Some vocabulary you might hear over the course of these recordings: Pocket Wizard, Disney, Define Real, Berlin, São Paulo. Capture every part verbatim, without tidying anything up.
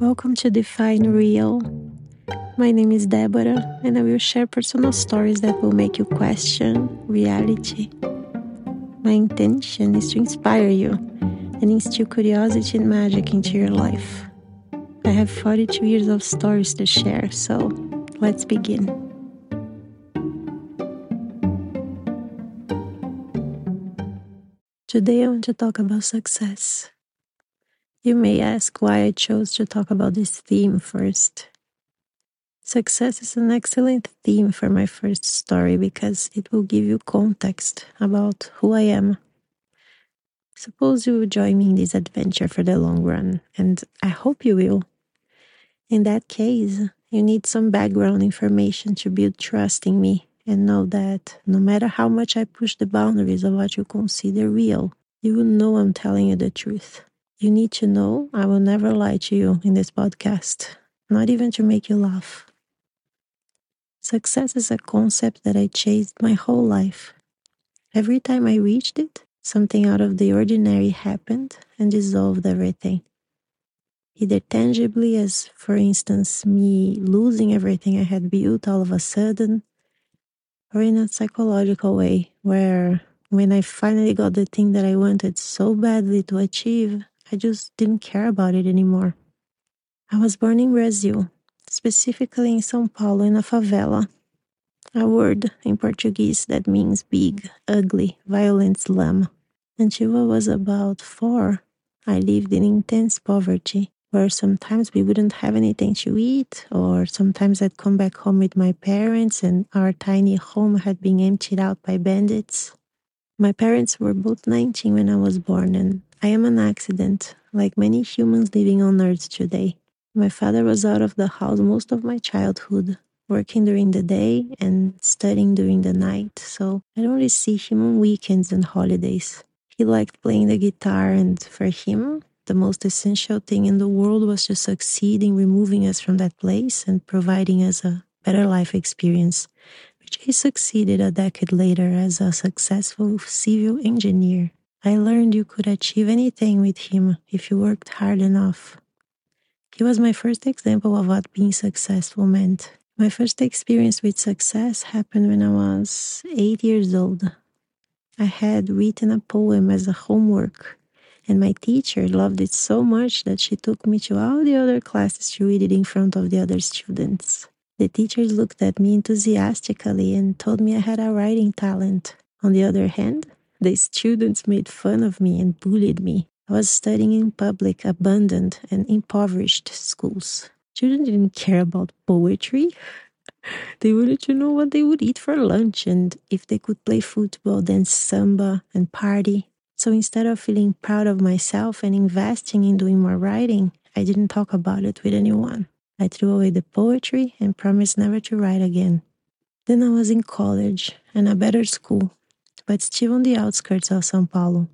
Welcome to Define Real. My name is Deborah, and I will share personal stories that will make you question reality. My intention is to inspire you and instill curiosity and magic into your life. I have forty-two years of stories to share, so let's begin. Today I want to talk about success. You may ask why I chose to talk about this theme first. Success is an excellent theme for my first story because it will give you context about who I am. Suppose you will join me in this adventure for the long run, and I hope you will. In that case, you need some background information to build trust in me and know that no matter how much I push the boundaries of what you consider real, you will know I'm telling you the truth. You need to know I will never lie to you in this podcast, not even to make you laugh. Success is a concept that I chased my whole life. Every time I reached it, something out of the ordinary happened and dissolved everything. Either tangibly, as for instance, me losing everything I had built all of a sudden, or in a psychological way, where when I finally got the thing that I wanted so badly to achieve, I just didn't care about it anymore. I was born in Brazil, specifically in São Paulo, in a favela, a word in Portuguese that means big, ugly, violent slum. Until I was about four, I lived in intense poverty, where sometimes we wouldn't have anything to eat, or sometimes I'd come back home with my parents and our tiny home had been emptied out by bandits. My parents were both nineteen when I was born, and I am an accident, like many humans living on Earth today. My father was out of the house most of my childhood, working during the day and studying during the night, so I don't really see him on weekends and holidays. He liked playing the guitar, and for him, the most essential thing in the world was to succeed in removing us from that place and providing us a better life experience, which he succeeded a decade later as a successful civil engineer. I learned you could achieve anything with him if you worked hard enough. He was my first example of what being successful meant. My first experience with success happened when I was eight years old. I had written a poem as a homework, and my teacher loved it so much that she took me to all the other classes to read it in front of the other students. The teachers looked at me enthusiastically and told me I had a writing talent. On the other hand, the students made fun of me and bullied me. I was studying in public, abandoned and impoverished schools. Children didn't care about poetry. They wanted to know what they would eat for lunch and if they could play football, dance samba, and party. So instead of feeling proud of myself and investing in doing more writing, I didn't talk about it with anyone. I threw away the poetry and promised never to write again. Then I was in college and a better school, but still on the outskirts of São Paulo.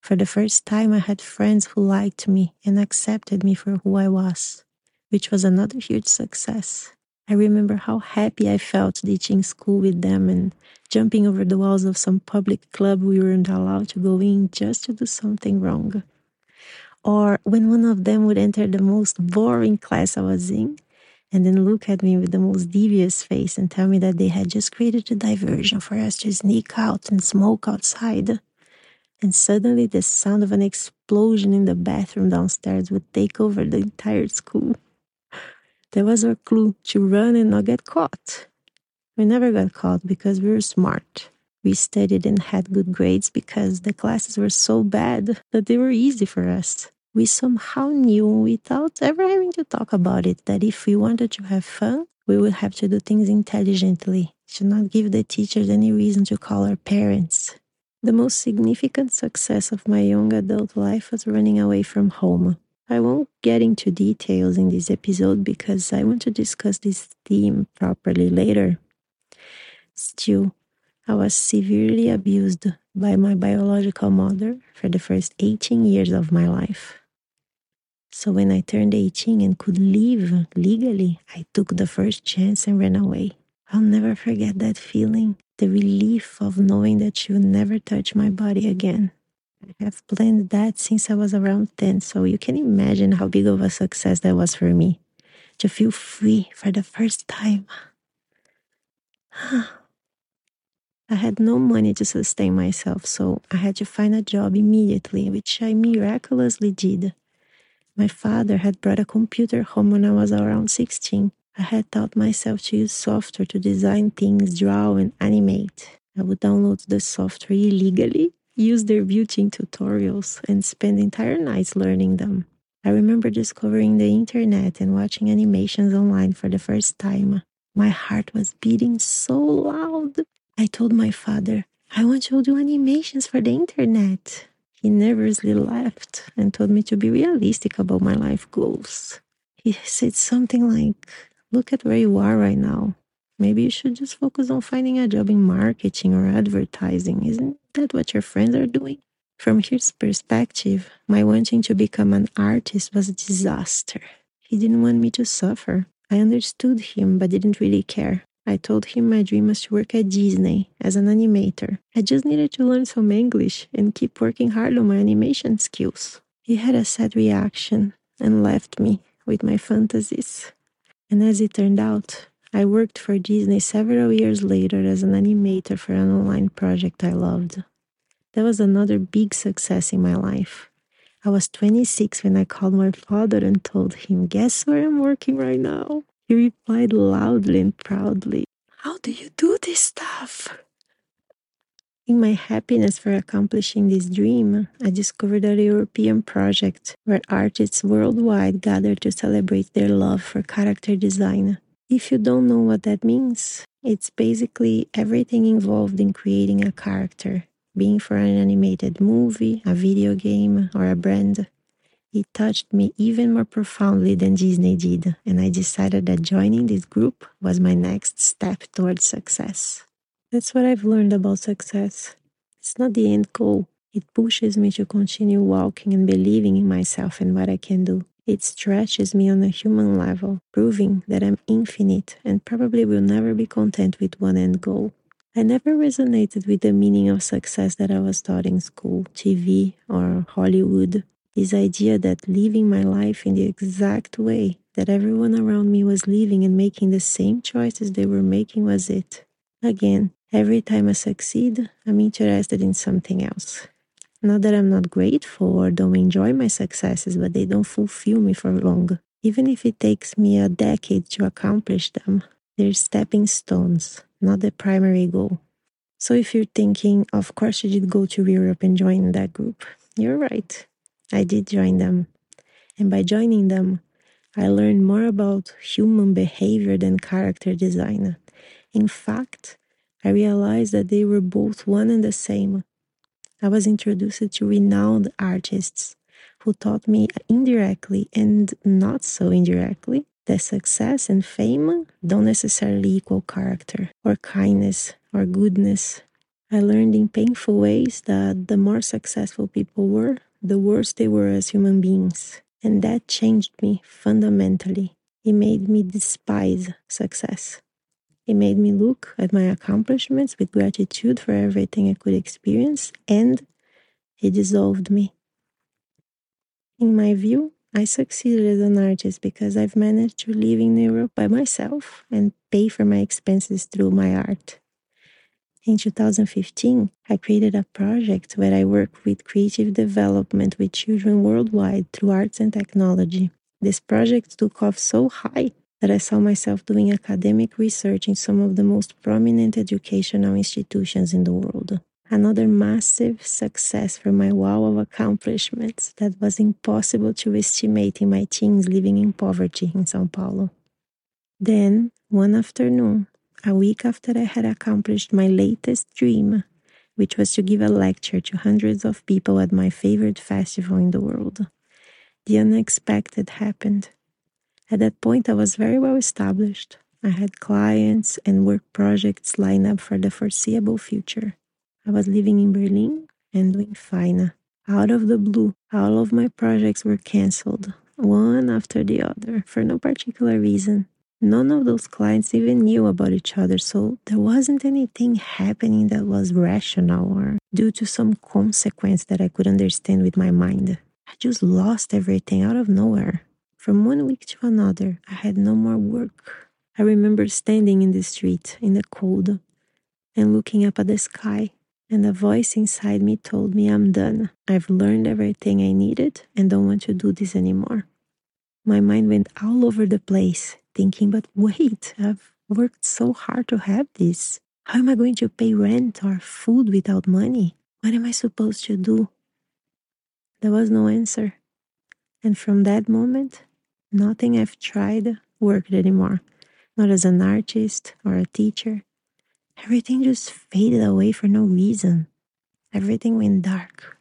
For the first time, I had friends who liked me and accepted me for who I was, which was another huge success. I remember how happy I felt ditching school with them and jumping over the walls of some public club we weren't allowed to go in just to do something wrong. Or when one of them would enter the most boring class I was in and then look at me with the most devious face and tell me that they had just created a diversion for us to sneak out and smoke outside. And suddenly the sound of an explosion in the bathroom downstairs would take over the entire school. That was our clue, to run and not get caught. We never got caught because we were smart. We studied and had good grades because the classes were so bad that they were easy for us. We somehow knew, without ever having to talk about it, that if we wanted to have fun, we would have to do things intelligently, to not give the teachers any reason to call our parents. The most significant success of my young adult life was running away from home. I won't get into details in this episode because I want to discuss this theme properly later. Still, I was severely abused by my biological mother for the first eighteen years of my life. So when I turned eighteen and could leave legally, I took the first chance and ran away. I'll never forget that feeling, the relief of knowing that she would never touch my body again. I have planned that since I was around ten, so you can imagine how big of a success that was for me. To feel free for the first time. I had no money to sustain myself, so I had to find a job immediately, which I miraculously did. My father had brought a computer home when I was around sixteen. I had taught myself to use software to design things, draw, and animate. I would download the software illegally, use their built-in tutorials, and spend entire nights learning them. I remember discovering the internet and watching animations online for the first time. My heart was beating so loud. I told my father, I want to do animations for the internet. He nervously laughed and told me to be realistic about my life goals. He said something like, look at where you are right now. Maybe you should just focus on finding a job in marketing or advertising. Isn't that what your friends are doing? From his perspective, my wanting to become an artist was a disaster. He didn't want me to suffer. I understood him, but didn't really care. I told him my dream was to work at Disney as an animator. I just needed to learn some English and keep working hard on my animation skills. He had a sad reaction and left me with my fantasies. And as it turned out, I worked for Disney several years later as an animator for an online project I loved. That was another big success in my life. I was twenty-six when I called my father and told him, guess where I'm working right now? He replied loudly and proudly, how do you do this stuff? In my happiness for accomplishing this dream, I discovered a European project where artists worldwide gathered to celebrate their love for character design. If you don't know what that means, it's basically everything involved in creating a character, being for an animated movie, a video game, or a brand. It touched me even more profoundly than Disney did, and I decided that joining this group was my next step towards success. That's what I've learned about success. It's not the end goal. It pushes me to continue walking and believing in myself and what I can do. It stretches me on a human level, proving that I'm infinite and probably will never be content with one end goal. I never resonated with the meaning of success that I was taught in school, T V, or Hollywood. This idea that living my life in the exact way that everyone around me was living and making the same choices they were making was it. Again, every time I succeed, I'm interested in something else. Not that I'm not grateful or don't enjoy my successes, but they don't fulfill me for long. Even if it takes me a decade to accomplish them, they're stepping stones, not the primary goal. So if you're thinking, of course you did go to Europe and join that group, you're right. I did join them. And by joining them, I learned more about human behavior than character design. In fact, I realized that they were both one and the same. I was introduced to renowned artists who taught me indirectly and not so indirectly that success and fame don't necessarily equal character or kindness or goodness. I learned in painful ways that the more successful people were, the worse they were as human beings. And that changed me fundamentally. It made me despise success. It made me look at my accomplishments with gratitude for everything I could experience, and it dissolved me. In my view, I succeeded as an artist because I've managed to live in Europe by myself and pay for my expenses through my art. In two thousand fifteen, I created a project where I work with creative development with children worldwide through arts and technology. This project took off so high that I saw myself doing academic research in some of the most prominent educational institutions in the world. Another massive success for my wow of accomplishments that was impossible to estimate in my teens living in poverty in São Paulo. Then, one afternoon, a week after I had accomplished my latest dream, which was to give a lecture to hundreds of people at my favorite festival in the world, the unexpected happened. At that point, I was very well established. I had clients and work projects lined up for the foreseeable future. I was living in Berlin and doing fine. Out of the blue, all of my projects were cancelled, one after the other, for no particular reason. None of those clients even knew about each other, so there wasn't anything happening that was rational or due to some consequence that I could understand with my mind. I just lost everything out of nowhere. From one week to another, I had no more work. I remember standing in the street, in the cold, and looking up at the sky, and a voice inside me told me I'm done. I've learned everything I needed and don't want to do this anymore. My mind went all over the place, thinking, but wait, I've worked so hard to have this. How am I going to pay rent or food without money? What am I supposed to do? There was no answer. And from that moment, nothing I've tried worked anymore. Not as an artist or a teacher. Everything just faded away for no reason. Everything went dark.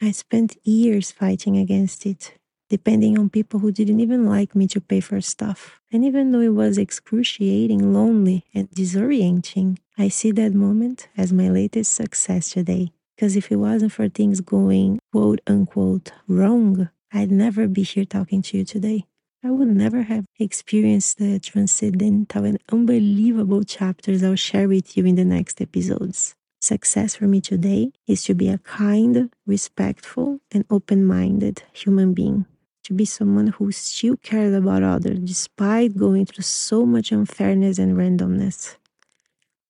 I spent years fighting against it, depending on people who didn't even like me to pay for stuff. And even though it was excruciating, lonely, and disorienting, I see that moment as my latest success today. Because if it wasn't for things going, quote unquote, wrong, I'd never be here talking to you today. I would never have experienced the transcendental and unbelievable chapters I'll share with you in the next episodes. Success for me today is to be a kind, respectful, and open-minded human being. To be someone who still cares about others despite going through so much unfairness and randomness.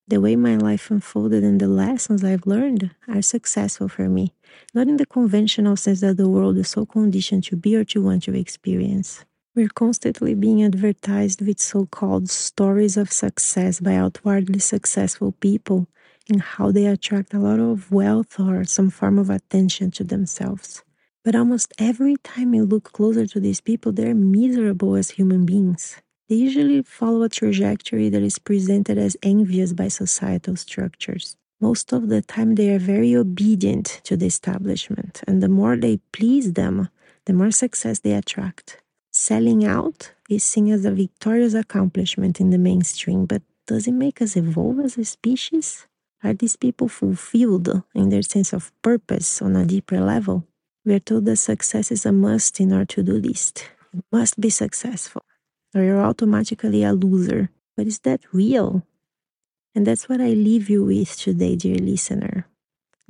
The way my life unfolded and the lessons I've learned are successful for me. Not in the conventional sense that the world is so conditioned to be or to want to experience. We're constantly being advertised with so-called stories of success by outwardly successful people and how they attract a lot of wealth or some form of attention to themselves. But almost every time you look closer to these people, they're miserable as human beings. They usually follow a trajectory that is presented as envious by societal structures. Most of the time, they are very obedient to the establishment, and the more they please them, the more success they attract. Selling out is seen as a victorious accomplishment in the mainstream, but does it make us evolve as a species? Are these people fulfilled in their sense of purpose on a deeper level? We are told that success is a must in our to-do list. You must be successful, or you're automatically a loser. But is that real? And that's what I leave you with today, dear listener.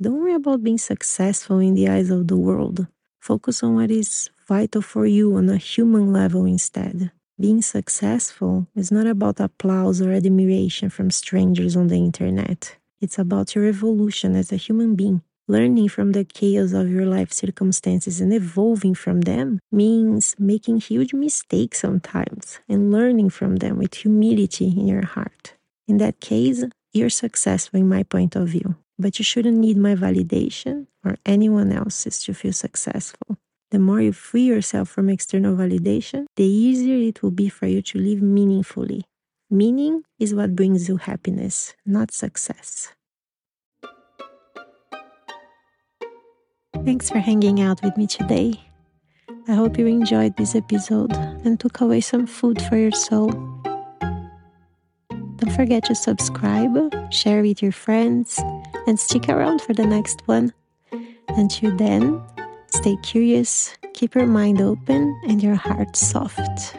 Don't worry about being successful in the eyes of the world. Focus on what is vital for you on a human level instead. Being successful is not about applause or admiration from strangers on the internet. It's about your evolution as a human being. Learning from the chaos of your life circumstances and evolving from them means making huge mistakes sometimes and learning from them with humility in your heart. In that case, you're successful in my point of view. But you shouldn't need my validation or anyone else's to feel successful. The more you free yourself from external validation, the easier it will be for you to live meaningfully. Meaning is what brings you happiness, not success. Thanks for hanging out with me today. I hope you enjoyed this episode and took away some food for your soul. Don't forget to subscribe, share with your friends, and stick around for the next one. Until then, stay curious, keep your mind open and your heart soft.